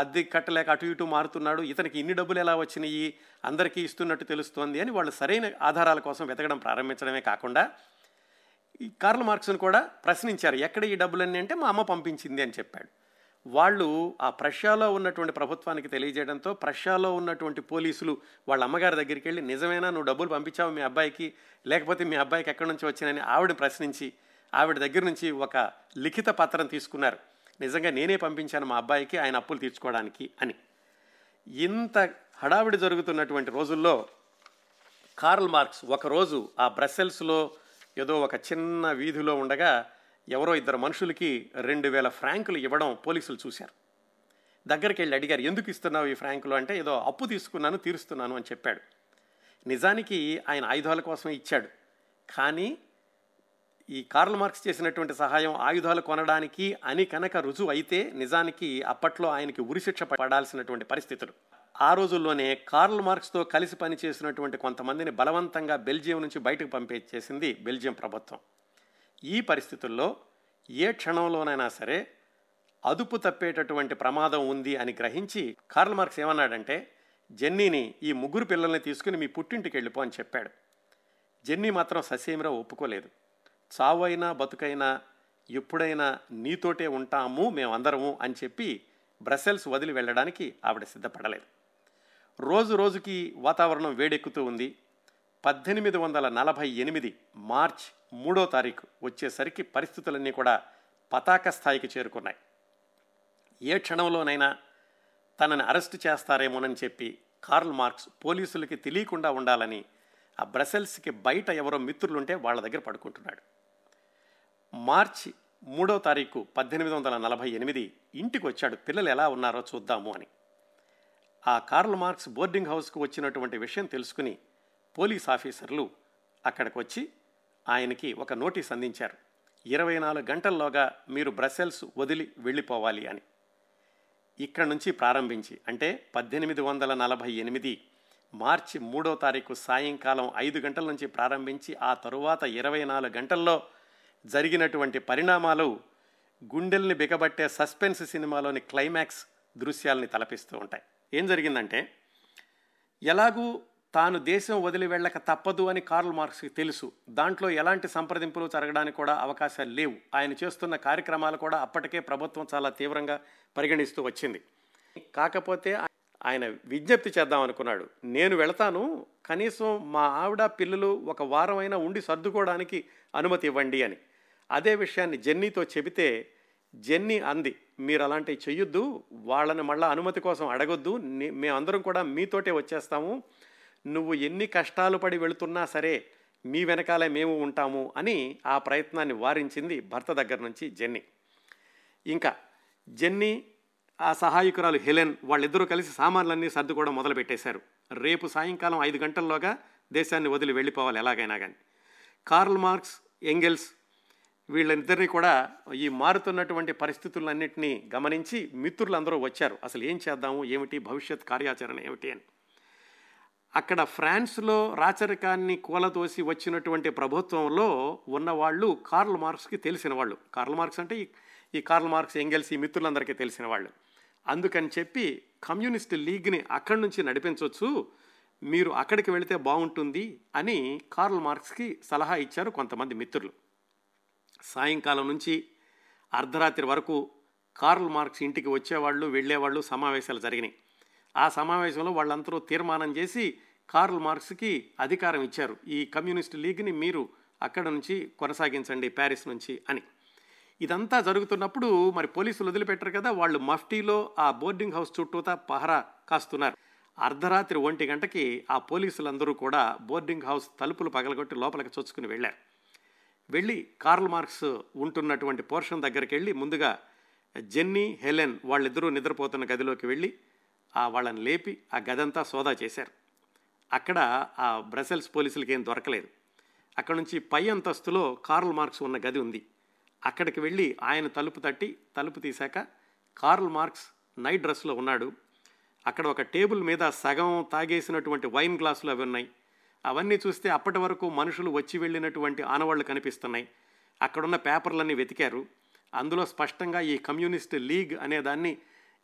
అద్దె కట్టలేక అటు ఇటు మారుతున్నాడు, ఇతనికి ఇన్ని డబ్బులు ఎలా వచ్చినాయి, అందరికీ ఇస్తున్నట్టు తెలుస్తోంది అని వాళ్ళు సరైన ఆధారాల కోసం వెతకడం ప్రారంభించడమే కాకుండా ఈ కార్ల్ మార్క్స్ను కూడా ప్రశ్నించారు. ఎక్కడ ఈ డబ్బులన్నీ అంటే మా అమ్మ పంపించింది అని చెప్పాడు. వాళ్ళు ఆ ప్రష్యాలో ఉన్నటువంటి ప్రభుత్వానికి తెలియజేయడంతో ప్రష్యాలో ఉన్నటువంటి పోలీసులు వాళ్ళ అమ్మగారి దగ్గరికి వెళ్ళి, నిజమేనా నువ్వు డబ్బులు పంపించావు మీ అబ్బాయికి, లేకపోతే మీ అబ్బాయికి ఎక్కడి నుంచి వచ్చినాయని ఆవిడని ప్రశ్నించి ఆవిడ దగ్గర నుంచి ఒక లిఖిత పత్రం తీసుకున్నారు, నిజంగా నేనే పంపించాను మా అబ్బాయికి ఆయన అప్పులు తీర్చుకోవడానికి అని. ఇంత హడావిడి జరుగుతున్నటువంటి రోజుల్లో కార్ల్ మార్క్స్ ఒకరోజు ఆ బ్రస్సెల్స్లో ఏదో ఒక చిన్న వీధిలో ఉండగా ఎవరో ఇద్దరు మనుషులకి 2000 ఫ్రాంకులు ఇవ్వడం పోలీసులు చూశారు. దగ్గరికి వెళ్ళి అడిగారు, ఎందుకు ఇస్తున్నావు ఈ ఫ్రాంకులు అంటే, ఏదో అప్పు తీసుకున్నాను తీరుస్తున్నాను అని చెప్పాడు. నిజానికి ఆయన ఆయుధాల కోసం ఇచ్చాడు, కానీ ఈ కార్ల్ మార్క్స్ చేసినటువంటి సహాయం ఆయుధాలు కొనడానికి అని కనుక రుజువు అయితే నిజానికి అప్పట్లో ఆయనకి ఉరిశిక్ష పడాల్సినటువంటి పరిస్థితులు. ఆ రోజుల్లోనే కార్ల్ మార్క్స్తో కలిసి పనిచేసినటువంటి కొంతమందిని బలవంతంగా బెల్జియం నుంచి బయటకు పంపించేసింది బెల్జియం ప్రభుత్వం. ఈ పరిస్థితుల్లో ఏ క్షణంలోనైనా సరే అదుపు తప్పేటటువంటి ప్రమాదం ఉంది అని గ్రహించి కార్ల్ మార్క్స్ ఏమన్నాడంటే, జెన్నీని, ఈ ముగ్గురు పిల్లల్ని తీసుకుని మీ పుట్టింటికి వెళ్ళిపో అని చెప్పాడు. జెన్నీ మాత్రం ససేమిరా ఒప్పుకోలేదు. చావైనా బతుకైనా ఎప్పుడైనా నీతోటే ఉంటాము మేమందరము అని చెప్పి బ్రసెల్స్ వదిలి వెళ్ళడానికి ఆవిడ సిద్ధపడలేదు. రోజు రోజుకి వాతావరణం వేడెక్కుతూ ఉంది. 1848 మార్చి 3వ తారీఖు వచ్చేసరికి పరిస్థితులన్నీ కూడా పతాక స్థాయికి చేరుకున్నాయి. ఏ క్షణంలోనైనా తనని అరెస్టు చేస్తారేమోనని చెప్పి కార్ల్ మార్క్స్ పోలీసులకి తెలియకుండా ఉండాలని ఆ బ్రసెల్స్కి బయట ఎవరో మిత్రులుంటే వాళ్ళ దగ్గర పడుకుంటున్నాడు. మార్చి 3వ తారీఖు 1848 ఇంటికి వచ్చాడు, పిల్లలు ఎలా ఉన్నారో చూద్దాము అని. ఆ కార్ల్ మార్క్స్ బోర్డింగ్ హౌస్కు వచ్చినటువంటి విషయం తెలుసుకుని పోలీస్ ఆఫీసర్లు అక్కడికి వచ్చి ఆయనకి ఒక నోటీస్ అందించారు, 24 గంటల్లోగా మీరు బ్రసెల్స్ వదిలి వెళ్ళిపోవాలి అని. ఇక్కడ నుంచి ప్రారంభించి అంటే 1848 మార్చి 3వ తారీఖు సాయంకాలం 5 గంటల నుంచి ప్రారంభించి ఆ తరువాత 24 గంటల్లో జరిగినటువంటి పరిణామాలు గుండెల్ని బిగబట్టే సస్పెన్స్ సినిమాలోని క్లైమాక్స్ దృశ్యాలని తలపిస్తూ ఉంటాయి. ఏం జరిగిందంటే, ఎలాగూ తాను దేశం వదిలి వెళ్ళక తప్పదు అని కార్ల్ మార్క్స్కి తెలుసు. దాంట్లో ఎలాంటి సంప్రదింపులు జరగడానికి కూడా అవకాశాలు లేవు. ఆయన చేస్తున్న కార్యక్రమాలు కూడా అప్పటికే ప్రభుత్వం చాలా తీవ్రంగా పరిగణిస్తూ వచ్చింది. కాకపోతే ఆయన విజ్ఞప్తి చేద్దాం అనుకున్నాడు, నేను వెళతాను, కనీసం మా ఆవిడ పిల్లలు 1 వారమైనా ఉండి సర్దుకోవడానికి అనుమతి ఇవ్వండి అని. అదే విషయాన్ని జెన్నీతో చెబితే జెన్నీ అంది, మీరు అలాంటివి చెయ్యొద్దు, వాళ్ళని మళ్ళీ అనుమతి కోసం అడగొద్దు, మేమందరం కూడా మీతోటే వచ్చేస్తాము, నువ్వు ఎన్ని కష్టాలు పడి వెళుతున్నా సరే మీ వెనకాలే మేము ఉంటాము అని ఆ ప్రయత్నాన్ని వారించింది భర్త దగ్గర నుంచి జెన్నీ. ఇంకా జెన్నీ ఆ సహాయకురాలు హెలెన్ వాళ్ళిద్దరూ కలిసి సామాన్లన్నీ సర్దుకోవడం మొదలుపెట్టేశారు. రేపు సాయంకాలం 5 గంటల్లోగా దేశాన్ని వదిలి వెళ్ళిపోవాలి ఎలాగైనా కానీ. కార్ల్ మార్క్స్, ఎంగెల్స్ వీళ్ళిద్దరినీ కూడా ఈ మారుతున్నటువంటి పరిస్థితులన్నింటినీ గమనించి మిత్రులందరూ వచ్చారు, అసలు ఏం చేద్దాము, ఏమిటి భవిష్యత్ కార్యాచరణ ఏమిటి అని. అక్కడ ఫ్రాన్స్లో రాచరికాన్ని కూలతోసి వచ్చినటువంటి ప్రభుత్వంలో ఉన్నవాళ్ళు కార్ల్ మార్క్స్కి తెలిసిన వాళ్ళు. కార్ల్ మార్క్స్ అంటే ఈ కార్ల్ మార్క్స్, ఎంగెల్స్ ఈ మిత్రులందరికీ తెలిసిన వాళ్ళు. అందుకని చెప్పి కమ్యూనిస్ట్ లీగ్ని అక్కడి నుంచి నడిపించవచ్చు, మీరు అక్కడికి వెళితే బాగుంటుంది అని కార్ల్ మార్క్స్కి సలహా ఇచ్చారు కొంతమంది మిత్రులు. సాయంకాలం నుంచి అర్ధరాత్రి వరకు కార్ల్ మార్క్స్ ఇంటికి వచ్చేవాళ్ళు వెళ్ళేవాళ్ళు సమావేశాలు జరిగినాయి. ఆ సమావేశంలో వాళ్ళందరూ తీర్మానం చేసి కార్ల్ మార్క్స్కి అధికారం ఇచ్చారు, ఈ కమ్యూనిస్ట్ లీగ్ని మీరు అక్కడ నుంచి కొనసాగించండి ప్యారిస్ నుంచి అని. ఇదంతా జరుగుతున్నప్పుడు మరి పోలీసులు వదిలిపెట్టారు కదా, వాళ్ళు మఫ్టీలో ఆ బోర్డింగ్ హౌస్ చుట్టూతా పహరా కాస్తున్నారు. అర్ధరాత్రి 1 గంటకి ఆ పోలీసులందరూ కూడా బోర్డింగ్ హౌస్ తలుపులు పగలగొట్టి లోపలికి చొచ్చుకుని వెళ్ళారు. వెళ్ళి కార్ల్ మార్క్స్ ఉంటున్నటువంటి పోర్షన్ దగ్గరికి వెళ్ళి ముందుగా జెన్నీ, హెలెన్ వాళ్ళిద్దరూ నిద్రపోతున్న గదిలోకి వెళ్ళి వాళ్ళని లేపి ఆ గదంతా సోదా చేశారు. అక్కడ ఆ బ్రసెల్స్ పోలీసులకి ఏం దొరకలేదు. అక్కడ నుంచి పై అంతస్తులో కార్ల్ మార్క్స్ ఉన్న గది ఉంది, అక్కడికి వెళ్ళి ఆయన తలుపు తట్టి తలుపు తీశాక కార్ల్ మార్క్స్ నైట్ డ్రెస్లో ఉన్నాడు. అక్కడ ఒక టేబుల్ మీద సగం తాగేసినటువంటి వైన్ గ్లాసులు అవి ఉన్నాయి. అవన్నీ చూస్తే అప్పటి వరకు మనుషులు వచ్చి వెళ్ళినటువంటి ఆనవాళ్లు కనిపిస్తున్నాయి. అక్కడున్న పేపర్లన్నీ వెతికారు. అందులో స్పష్టంగా ఈ కమ్యూనిస్ట్ లీగ్ అనేదాన్ని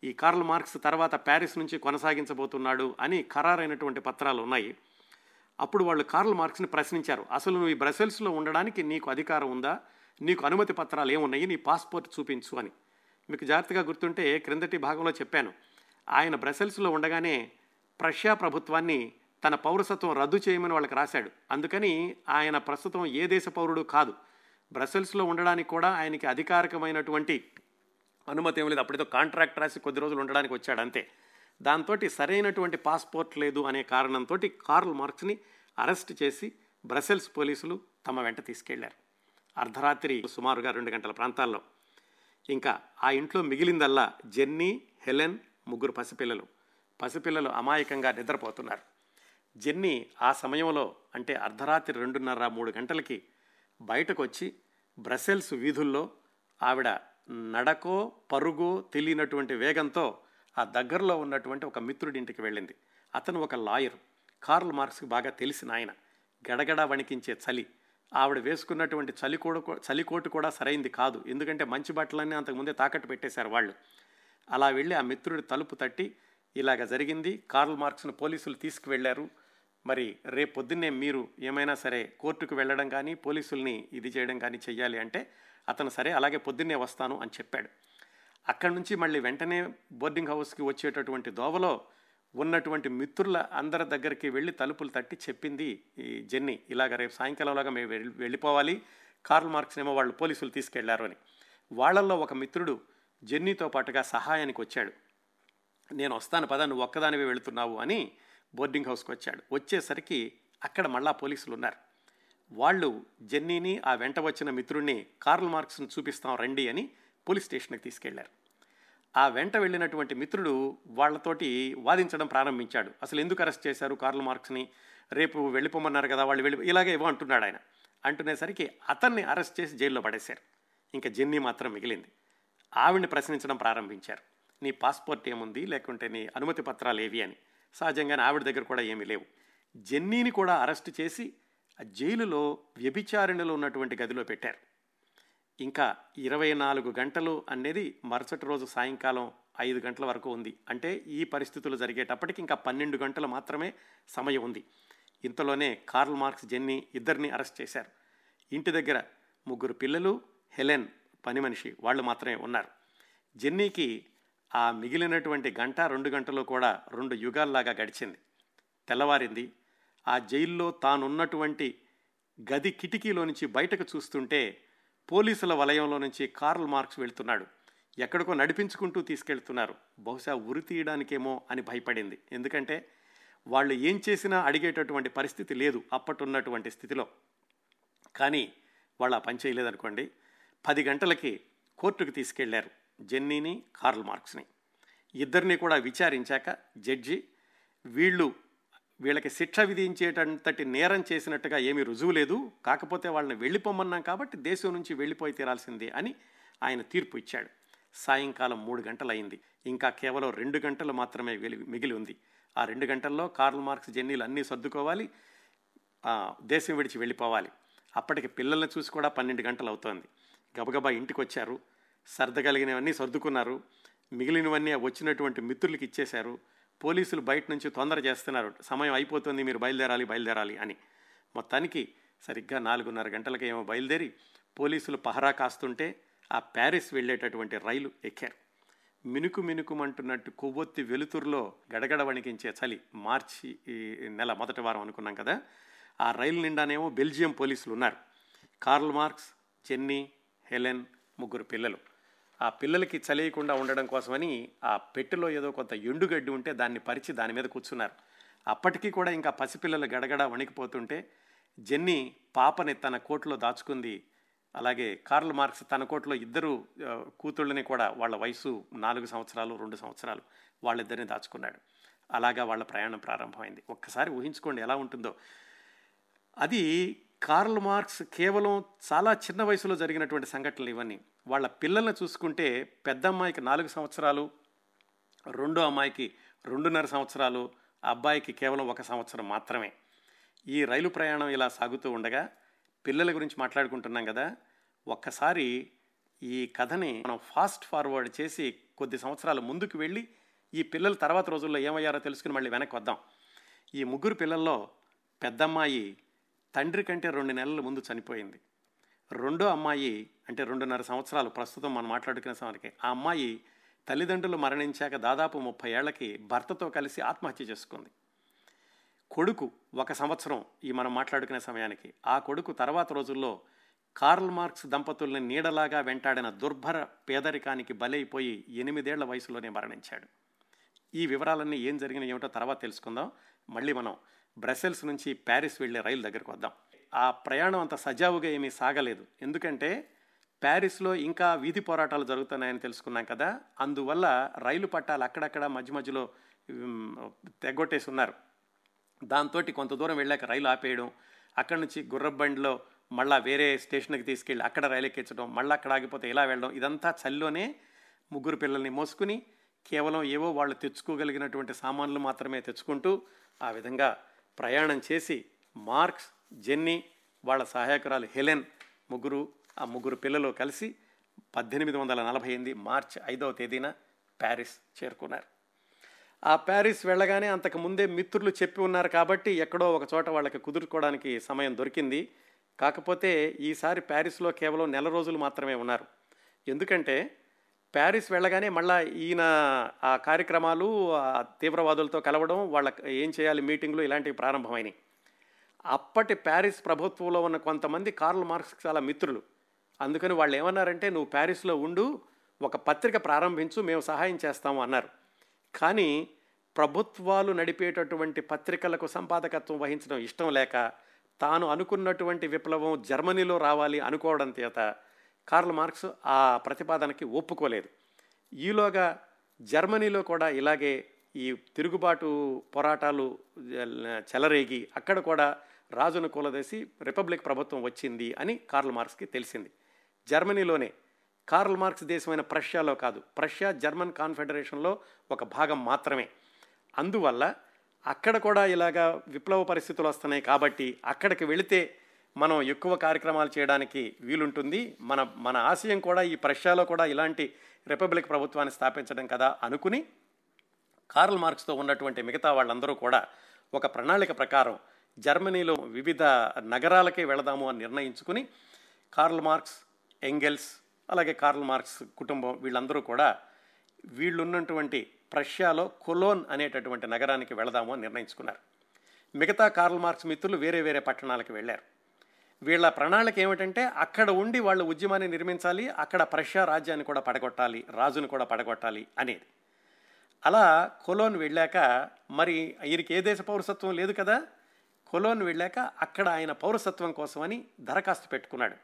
ఈ కార్ల్ మార్క్స్ తర్వాత ప్యారిస్ నుంచి కొనసాగించబోతున్నాడు అని ఖరారైనటువంటి పత్రాలు ఉన్నాయి. అప్పుడు వాళ్ళు కార్ల్ మార్క్స్ని ప్రశ్నించారు, అసలు నువ్వు ఈ బ్రసెల్స్లో ఉండడానికి నీకు అధికారం ఉందా, నీకు అనుమతి పత్రాలు ఏమున్నాయి, నీ పాస్పోర్ట్ చూపించు అని. మీకు జాగ్రత్తగా గుర్తుంటే క్రిందటి భాగంలో చెప్పాను, ఆయన బ్రసెల్స్లో ఉండగానే ప్రష్యా ప్రభుత్వాన్ని తన పౌరసత్వం రద్దు చేయమని వాళ్ళకి రాశాడు. అందుకని ఆయన ప్రస్తుతం ఏ దేశ పౌరుడు కాదు. బ్రసెల్స్లో ఉండడానికి కూడా ఆయనకి అధికారికమైనటువంటి అనుమతి ఏం లేదు. అప్పుడేదో కాంట్రాక్ట్ రాసి కొద్ది రోజులు ఉండడానికి వచ్చాడు అంతే. దాంతో సరైనటువంటి పాస్పోర్ట్ లేదు అనే కారణంతో కార్ల్ మార్క్స్ని అరెస్ట్ చేసి బ్రసెల్స్ పోలీసులు తమ వెంట తీసుకెళ్లారు అర్ధరాత్రి సుమారుగా 2 గంటల ప్రాంతాల్లో. ఇంకా ఆ ఇంట్లో మిగిలిందల్లా జెన్నీ, హెలెన్, ముగ్గురు పసిపిల్లలు. పసిపిల్లలు అమాయకంగా నిద్రపోతున్నారు. జెన్నీ ఆ సమయంలో అంటే అర్ధరాత్రి 2:30-3 గంటలకి బయటకు వచ్చి బ్రసెల్స్ వీధుల్లో ఆవిడ నడకో పరుగో తెలియనటువంటి వేగంతో ఆ దగ్గరలో ఉన్నటువంటి ఒక మిత్రుడింటికి వెళ్ళింది. అతను ఒక లాయరు, కార్ల్ మార్క్స్కి బాగా తెలిసిన ఆయన. గడగడా వణికించే చలి, ఆవిడ వేసుకున్నటువంటి చలికోటు కూడా సరైంది కాదు, ఎందుకంటే మంచి బట్టలన్నీ అంతకుముందే తాకట్టు పెట్టేశారు వాళ్ళు. అలా వెళ్ళి ఆ మిత్రుడి తలుపు తట్టి, ఇలాగ జరిగింది, కార్ల్ మార్క్స్ను పోలీసులు తీసుకువెళ్ళారు, మరి రేపు పొద్దున్నే మీరు ఏమైనా సరే కోర్టుకు వెళ్ళడం కానీ పోలీసుల్ని ఇది చేయడం కానీ చెయ్యాలి అంటే, అతను సరే అలాగే పొద్దున్నే వస్తాను అని చెప్పాడు. అక్కడి నుంచి మళ్ళీ వెంటనే బోర్డింగ్ హౌస్కి వచ్చేటటువంటి దోవలో ఉన్నటువంటి మిత్రుల అందరి దగ్గరికి వెళ్ళి తలుపులు తట్టి చెప్పింది ఈ జెన్నీ, ఇలాగ రేపు సాయంకాలంలాగా మేము వెళ్ళిపోవాలి, కార్ల్ మార్క్స్ ఏమో వాళ్ళు పోలీసులు తీసుకెళ్లారు అని. వాళ్ళల్లో ఒక మిత్రుడు జెన్నీతో పాటుగా సహాయానికి వచ్చాడు. నేను వస్తాను పదా, నువ్వు ఒక్కదానివే వెళుతున్నావు అని బోర్డింగ్ హౌస్కి వచ్చాడు. వచ్చేసరికి అక్కడ మళ్ళా పోలీసులు ఉన్నారు. వాళ్ళు జెన్నీని, ఆ వెంట వచ్చిన మిత్రుడిని కార్ల్ మార్క్స్ను చూపిస్తాం రండి అని పోలీస్ స్టేషన్కి తీసుకెళ్లారు. ఆ వెంట వెళ్ళినటువంటి మిత్రుడు వాళ్ళతోటి వాదించడం ప్రారంభించాడు. అసలు ఎందుకు అరెస్ట్ చేశారు కార్ల్ మార్క్స్ని, రేపు వెళ్ళిపోమన్నారు కదా, వాళ్ళు వెళ్ళి ఇలాగే ఏవో అంటున్నాడు ఆయన. అంటునేసరికి అతన్ని అరెస్ట్ చేసి జైల్లో పడేశారు. ఇంకా జెన్నీ మాత్రం మిగిలింది. ఆవిడ్ని ప్రశ్నించడం ప్రారంభించారు, నీ పాస్పోర్ట్ ఏముంది, లేకుంటే నీ అనుమతి పత్రాలు ఏవి అని. సహజంగానే ఆవిడ దగ్గర కూడా ఏమీ లేవు. జెన్నీని కూడా అరెస్ట్ చేసి జైలులో వ్యభిచారిణిలో ఉన్నటువంటి గదిలో పెట్టారు. ఇంకా 24 గంటలు అనేది మరుసటి రోజు సాయంకాలం 5 గంటల వరకు ఉంది. అంటే ఈ పరిస్థితులు జరిగేటప్పటికి ఇంకా 12 గంటలు మాత్రమే సమయం ఉంది. ఇంతలోనే కార్ల్ మార్క్స్, జెన్నీ ఇద్దరిని అరెస్ట్ చేశారు. ఇంటి దగ్గర 3 పిల్లలు, హెలెన్ పని మనిషి, వాళ్ళు మాత్రమే ఉన్నారు. జెన్నీకి ఆ మిగిలినటువంటి 1-2 గంటలు కూడా 2 యుగాల్లాగా గడిచింది. తెల్లవారింది. ఆ జైల్లో తానున్నటువంటి గది కిటికీలో నుంచి బయటకు చూస్తుంటే పోలీసుల వలయంలో నుంచి కార్ల్ మార్క్స్ వెళ్తున్నాడు. ఎక్కడికో నడిపించుకుంటూ తీసుకెళ్తున్నారు. బహుశా ఉరి తీయడానికేమో అని భయపడింది, ఎందుకంటే వాళ్ళు ఏం చేసినా అడిగేటటువంటి పరిస్థితి లేదు అప్పటిన్నటువంటి స్థితిలో. కానీ వాళ్ళు ఆ పని చేయలేదనుకోండి. 10 గంటలకి కోర్టుకు తీసుకెళ్లారు జెన్నీని, కార్ల్ మార్క్స్ని. ఇద్దరిని కూడా విచారించాక జడ్జి, వీళ్ళకి శిక్ష విధించేటంతటి నేరం చేసినట్టుగా ఏమీ రుజువు లేదు, కాకపోతే వాళ్ళని వెళ్ళిపోమన్నాం కాబట్టి దేశం నుంచి వెళ్ళిపోయి తీరాల్సిందే అని ఆయన తీర్పు ఇచ్చాడు. సాయంకాలం 3 గంటలు అయింది. ఇంకా కేవలం 2 గంటలు మాత్రమే మిగిలి ఉంది. ఆ 2 గంటల్లో కార్ల్ మార్క్స్, జెన్నీలు అన్నీ సర్దుకోవాలి, దేశం విడిచి వెళ్ళిపోవాలి. అప్పటికి పిల్లల్ని చూసి కూడా 12 గంటలు అవుతోంది. గబగబా ఇంటికి వచ్చారు, సర్దగలిగినవన్నీ సర్దుకున్నారు, మిగిలినవన్నీ వచ్చినటువంటి మిత్రులకి ఇచ్చేశారు. పోలీసులు బయట నుంచి తొందర చేస్తున్నారు, సమయం అయిపోతుంది, మీరు బయలుదేరాలి అని. మొత్తానికి సరిగ్గా 4:30 గంటలకు ఏమో బయలుదేరి పోలీసులు పహరా కాస్తుంటే ఆ ప్యారిస్ వెళ్ళేటటువంటి రైలు ఎక్కారు. మినుకుమంటున్నట్టు కొవ్వొత్తి వెలుతురులో గడగడ వణికించే చలి, మార్చి నెల మొదటి వారం అనుకున్నాం కదా. ఆ రైలు నిండానేమో బెల్జియం పోలీసులు ఉన్నారు. కార్ల్ మార్క్స్, జెన్నీ, హెలెన్, 3 పిల్లలు. ఆ పిల్లలకి చలియకుండా ఉండడం కోసమని ఆ పెట్టెలో ఏదో కొంత ఎండుగడ్డి ఉంటే దాన్ని పరిచి దాని మీద కూర్చున్నారు. అప్పటికీ కూడా ఇంకా పసిపిల్లలు గడగడ వణికిపోతుంటే జెన్నీ పాపని తన కోట్లో దాచుకుంది. అలాగే కార్ల్ మార్క్స్ తన కోట్లో 2 కూతుళ్ళని కూడా, వాళ్ళ వయసు 4 సంవత్సరాలు, 2 సంవత్సరాలు, వాళ్ళిద్దరిని దాచుకున్నాడు. అలాగా వాళ్ళ ప్రయాణం ప్రారంభమైంది. ఒక్కసారి ఊహించుకోండి ఎలా ఉంటుందో అది. కార్ల్ మార్క్స్ కేవలం చాలా చిన్న వయసులో జరిగినటువంటి సంఘటనలు ఇవన్నీ. వాళ్ళ పిల్లల్ని చూసుకుంటే పెద్ద అమ్మాయికి 4 సంవత్సరాలు, రెండో అమ్మాయికి 2.5 సంవత్సరాలు, అబ్బాయికి కేవలం 1 సంవత్సరం మాత్రమే. ఈ రైలు ప్రయాణం ఇలా సాగుతూ ఉండగా, పిల్లల గురించి మాట్లాడుకుంటున్నాం కదా, ఒక్కసారి ఈ కథని మనం ఫాస్ట్ ఫార్వర్డ్ చేసి కొద్ది సంవత్సరాలు ముందుకు వెళ్ళి ఈ పిల్లల తర్వాత రోజుల్లో ఏమయ్యారో తెలుసుకుని మళ్ళీ వెనక్కి వద్దాం. ఈ 3 పిల్లల్లో పెద్దమ్మాయి తండ్రి కంటే 2 నెలల ముందు చనిపోయింది. రెండో అమ్మాయి అంటే 2.5 సంవత్సరాలు, ప్రస్తుతం మనం మాట్లాడుకునే సమయానికి. ఆ అమ్మాయి తల్లిదండ్రులు మరణించాక దాదాపు 30 ఏళ్లకి భర్తతో కలిసి ఆత్మహత్య చేసుకుంది. కొడుకు 1 సంవత్సరం, ఈ మనం మాట్లాడుకునే సమయానికి. ఆ కొడుకు తర్వాత రోజుల్లో కార్ల్ మార్క్స్ దంపతుల్ని నీడలాగా వెంటాడిన దుర్భర పేదరికానికి బలైపోయి 8 ఏళ్ల వయసులోనే మరణించాడు. ఈ వివరాలన్నీ ఏం జరిగినా ఏమిటో తర్వాత తెలుసుకుందాం. మళ్ళీ మనం బ్రసెల్స్ నుంచి ప్యారిస్ వెళ్ళే రైలు దగ్గరకు వద్దాం. ఆ ప్రయాణం అంత సజావుగా ఏమీ సాగలేదు, ఎందుకంటే ప్యారిస్లో ఇంకా వీధి పోరాటాలు జరుగుతున్నాయని తెలుసుకున్నాం కదా. అందువల్ల రైలు పట్టాలు అక్కడక్కడ మధ్యలో తెగొట్టేసి ఉన్నారు. దాంతో కొంత దూరం వెళ్ళాక రైలు ఆపేయడం, అక్కడి నుంచి గుర్రబండిలో మళ్ళీ వేరే స్టేషన్కి తీసుకెళ్ళి అక్కడ రైలు ఎక్కించడం, మళ్ళీ అక్కడ ఆగిపోతే ఇలా వెళ్ళడం, ఇదంతా చలిలోనే ముగ్గురు పిల్లల్ని మోసుకుని కేవలం ఏవో వాళ్ళు తెచ్చుకోగలిగినటువంటి సామాన్లు మాత్రమే తెచ్చుకుంటూ ఆ విధంగా ప్రయాణం చేసి మార్క్స్, జెన్నీ, వాళ్ళ సహాయకురాలు హెలెన్ ముగ్గురు, ఆ ముగ్గురు పిల్లలు కలిసి 1848 మార్చి 5వ తేదీన ప్యారిస్ చేరుకున్నారు. ఆ ప్యారిస్ వెళ్ళగానే అంతకుముందే మిత్రులు చెప్పి ఉన్నారు కాబట్టి ఎక్కడో ఒక చోట వాళ్ళకి కుదుర్చుకోవడానికి సమయం దొరికింది. కాకపోతే ఈసారి ప్యారిస్లో కేవలం 1 నెల రోజులు మాత్రమే ఉన్నారు. ఎందుకంటే ప్యారిస్ వెళ్ళగానే మళ్ళీ ఈయన ఆ కార్యక్రమాలు, తీవ్రవాదులతో కలవడం, వాళ్ళకి ఏం చేయాలి మీటింగ్లు ఇలాంటివి ప్రారంభమైనవి. అప్పటి ప్యారిస్ ప్రభుత్వంలో ఉన్న కొంతమంది కార్ల్ మార్క్స్ చాలా మిత్రులు, అందుకని వాళ్ళు ఏమన్నారంటే నువ్వు ప్యారిస్లో ఉండు, ఒక పత్రిక ప్రారంభించు, మేము సహాయం చేస్తాము అన్నారు. కానీ ప్రభుత్వాలు నడిపేటటువంటి పత్రికలకు సంపాదకత్వం వహించడం ఇష్టం లేక తాను అనుకున్నటువంటి విప్లవం జర్మనీలో రావాలి అనుకోవడం చేత కార్ల్ మార్క్స్ ఆ ప్రతిపాదనకి ఒప్పుకోలేదు. ఈలోగా జర్మనీలో కూడా ఇలాగే ఈ తిరుగుబాటు పోరాటాలు చెలరేగి అక్కడ కూడా రాజును కూలదీసి రిపబ్లిక్ ప్రభుత్వం వచ్చింది అని కార్ల్ మార్క్స్కి తెలిసింది. జర్మనీలోనే, కార్ల్ మార్క్స్ దేశమైన ప్రష్యాలో కాదు, ప్రష్యా జర్మన్ కాన్ఫెడరేషన్లో ఒక భాగం మాత్రమే. అందువల్ల అక్కడ కూడా ఇలాగా విప్లవ పరిస్థితులు వస్తున్నాయి కాబట్టి అక్కడికి వెళితే మనం ఎక్కువ కార్యక్రమాలు చేయడానికి వీలుంటుంది, మన ఆశయం కూడా ఈ ప్రష్యాలో కూడా ఇలాంటి రిపబ్లిక్ ప్రభుత్వాన్ని స్థాపించడం కదా అనుకుని కార్ల్ మార్క్స్తో ఉన్నటువంటి మిగతా వాళ్ళందరూ కూడా ఒక ప్రణాళిక ప్రకారం జర్మనీలో వివిధ నగరాలకే వెళదాము అని నిర్ణయించుకుని కార్ల్ మార్క్స్, ఎంగెల్స్, అలాగే కార్ల్ మార్క్స్ కుటుంబం వీళ్ళందరూ కూడా వీళ్ళున్నటువంటి ప్రష్యాలో కొలోన్ అనేటటువంటి నగరానికి వెళదాము అని నిర్ణయించుకున్నారు. మిగతా కార్ల్ మార్క్స్ మిత్రులు వేరే వేరే పట్టణాలకు వెళ్ళారు. వీళ్ళ ప్రణాళిక ఏమిటంటే అక్కడ ఉండి వాళ్ళ ఉద్యమాన్ని నిర్మించాలి, అక్కడ ప్రష్యా రాజ్యాన్ని కూడా పడగొట్టాలి, రాజును కూడా పడగొట్టాలి అనేది. అలా కొలోన్ వెళ్ళాక మరి ఈయనకి ఏ దేశ పౌరసత్వం లేదు కదా, కొలోన్ వెళ్ళాక అక్కడ ఆయన పౌరసత్వం కోసమని దరఖాస్తు పెట్టుకున్నాడు.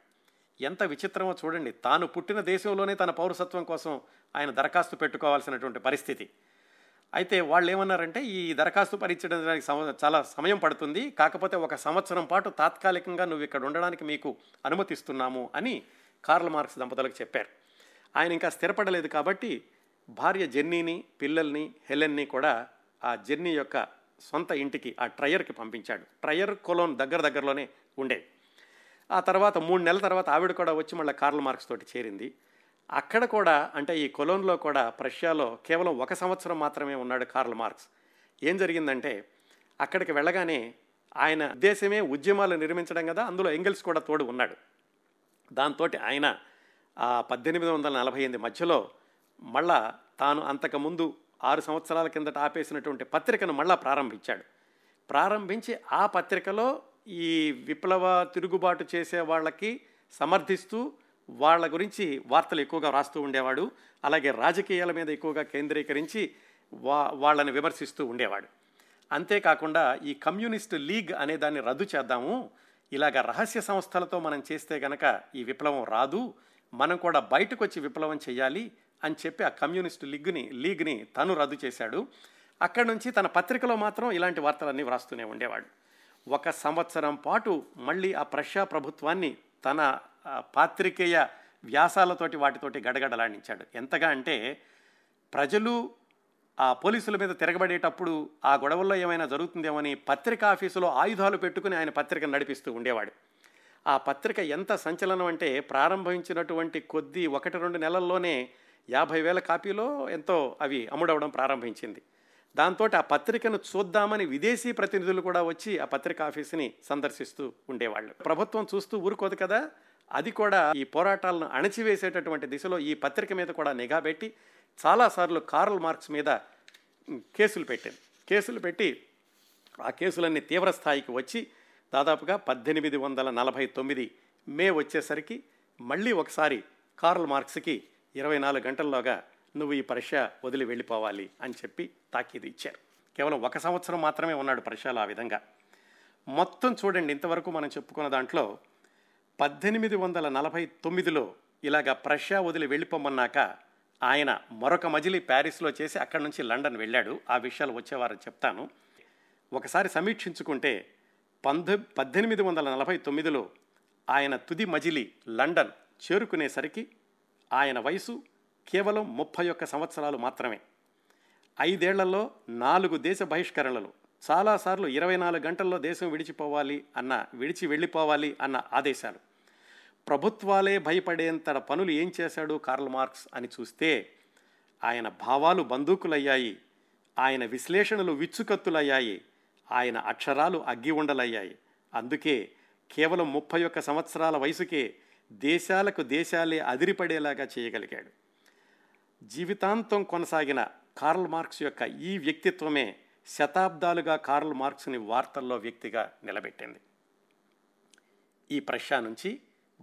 ఎంత విచిత్రమో చూడండి, తాను పుట్టిన దేశంలోనే తన పౌరసత్వం కోసం ఆయన దరఖాస్తు పెట్టుకోవాల్సినటువంటి పరిస్థితి. అయితే వాళ్ళు ఏమన్నారంటే ఈ దరఖాస్తు పరీక్షించడానికి చాలా సమయం పడుతుంది, కాకపోతే 1 సంవత్సరం పాటు తాత్కాలికంగా నువ్వు ఇక్కడ ఉండడానికి మీకు అనుమతిస్తున్నాము అని కార్ల్ మార్క్స్ దంపతులకు చెప్పారు. ఆయన ఇంకా స్థిరపడలేదు కాబట్టి భార్య జెన్నీని, పిల్లల్ని, హెలెన్ని కూడా ఆ జెన్నీ యొక్క సొంత ఇంటికి, ఆ ట్రయర్కి పంపించాడు. ట్రయర్ కొలోన్ దగ్గరలోనే ఉండేది. ఆ తర్వాత 3 నెలల తర్వాత ఆవిడ కూడా వచ్చి మళ్ళీ కార్ల్ మార్క్స్ తోటి చేరింది. అక్కడ కూడా అంటే ఈ కొలోన్లో కూడా ప్రష్యాలో కేవలం 1 సంవత్సరం మాత్రమే ఉన్నాడు కార్ల్ మార్క్స్. ఏం జరిగిందంటే అక్కడికి వెళ్ళగానే ఆయన ఉద్దేశమే ఉద్యమాలు నిర్మించడం కదా, అందులో ఎంగెల్స్ కూడా తోడు ఉన్నాడు. దాంతో ఆయన 1848 మధ్యలో మళ్ళా తాను అంతకుముందు 6 సంవత్సరాల కిందట ఆపేసినటువంటి పత్రికను మళ్ళా ప్రారంభించి ఆ పత్రికలో ఈ విప్లవ తిరుగుబాటు చేసే వాళ్ళకి సమర్థిస్తూ వాళ్ళ గురించి వార్తలు ఎక్కువగా రాస్తూ ఉండేవాడు. అలాగే రాజకీయాల మీద ఎక్కువగా కేంద్రీకరించి వాళ్ళని విమర్శిస్తూ ఉండేవాడు. అంతేకాకుండా ఈ కమ్యూనిస్ట్ లీగ్ అనే దాన్ని రద్దు చేద్దాము, ఇలాగ రహస్య సంస్థలతో మనం చేస్తే కనుక ఈ విప్లవం రాదు, మనం కూడా బయటకు వచ్చి విప్లవం చేయాలి అని చెప్పి ఆ కమ్యూనిస్ట్ లీగ్ని తను రద్దు చేశాడు. అక్కడి నుంచి తన పత్రికలో మాత్రం ఇలాంటి వార్తలన్నీ వ్రాస్తూనే ఉండేవాడు. 1 సంవత్సరం పాటు మళ్ళీ ఆ ప్రష్యా ప్రభుత్వాన్ని తన పాత్రికేయ వ్యాసాలతోటి వాటితోటి గడగడలాడించాడు. ఎంతగా అంటే ప్రజలు ఆ పోలీసుల మీద తిరగబడేటప్పుడు ఆ గొడవల్లో ఏమైనా జరుగుతుందేమో అని పత్రికా ఆఫీసులో ఆయుధాలు పెట్టుకుని ఆయన పత్రికను నడిపిస్తూ ఉండేవాడు. ఆ పత్రిక ఎంత సంచలనం అంటే ప్రారంభించినటువంటి కొద్ది 1-2 నెలల్లోనే 50,000 కాపీలో ఎంతో అవి అమ్ముడవడం ప్రారంభించింది. దాంతో ఆ పత్రికను చూద్దామని విదేశీ ప్రతినిధులు కూడా వచ్చి ఆ పత్రికా ఆఫీసుని సందర్శిస్తూ ఉండేవాళ్ళు. ప్రభుత్వం చూస్తూ ఊరుకోదు కదా, అది కూడా ఈ పోరాటాలను అణచివేసేటటువంటి దిశలో ఈ పత్రిక మీద కూడా నిఘా పెట్టి చాలాసార్లు కార్ల్ మార్క్స్ మీద కేసులు పెట్టి ఆ కేసులన్నీ తీవ్రస్థాయికి వచ్చి దాదాపుగా 1849 మే వచ్చేసరికి మళ్ళీ ఒకసారి కార్ల్ మార్క్స్కి 24 గంటల్లోగా నువ్వు ఈ పరీక్ష వదిలి వెళ్ళిపోవాలి అని చెప్పి తాకీదు ఇచ్చారు. కేవలం 1 సంవత్సరం మాత్రమే ఉన్నాడు పరీక్షలో. ఆ విధంగా మొత్తం చూడండి, ఇంతవరకు మనం చెప్పుకున్న దాంట్లో 1849లో ఇలాగ ప్రష్యా వదిలి వెళ్ళిపోమన్నాక ఆయన మరొక మజిలీ ప్యారిస్లో చేసి అక్కడి నుంచి లండన్ వెళ్ళాడు. ఆ విషయాలు వచ్చేవారని చెప్తాను. ఒకసారి సమీక్షించుకుంటే 1849లో ఆయన తుది మజిలీ లండన్ చేరుకునేసరికి ఆయన వయసు కేవలం 31 సంవత్సరాలు మాత్రమే. 5 ఏళ్లలో 4 దేశ బహిష్కరణలు, చాలాసార్లు 24 గంటల్లో దేశం విడిచి వెళ్ళిపోవాలి అన్న ఆదేశాలు, ప్రభుత్వాలే భయపడేంత పనులు ఏం చేశాడు కార్ల్ మార్క్స్ అని చూస్తే ఆయన భావాలు బందూకులయ్యాయి, ఆయన విశ్లేషణలు విచ్చుకత్తులయ్యాయి, ఆయన అక్షరాలు అగ్గి ఉండలయ్యాయి. అందుకే కేవలం 31 సంవత్సరాల వయసుకే దేశాలకు దేశాలే అదిరిపడేలాగా చేయగలిగాడు. జీవితాంతం కొనసాగిన కార్ల్ మార్క్స్ యొక్క ఈ వ్యక్తిత్వమే శతాబ్దాలుగా కార్ల్ మార్క్స్ని వార్తల్లో వ్యక్తిగా నిలబెట్టింది. ఈ ప్రష్యా నుంచి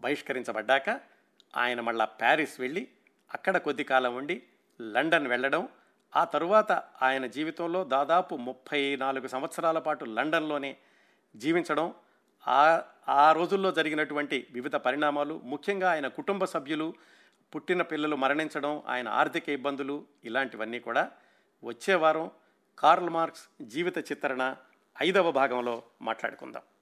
బహిష్కరించబడ్డాక ఆయన మళ్ళా ప్యారిస్ వెళ్ళి అక్కడ కొద్ది కాలం ఉండి లండన్ వెళ్ళడం, ఆ తరువాత ఆయన జీవితంలో దాదాపు 34 సంవత్సరాల పాటు లండన్లోనే జీవించడం, ఆ రోజుల్లో జరిగినటువంటి వివిధ పరిణామాలు, ముఖ్యంగా ఆయన కుటుంబ సభ్యులు, పుట్టిన పిల్లలు మరణించడం, ఆయన ఆర్థిక ఇబ్బందులు, ఇలాంటివన్నీ కూడా వచ్చే వారం కార్ల్ మార్క్స్ జీవిత చిత్రణ 5వ భాగంలో మాట్లాడుకుందాం.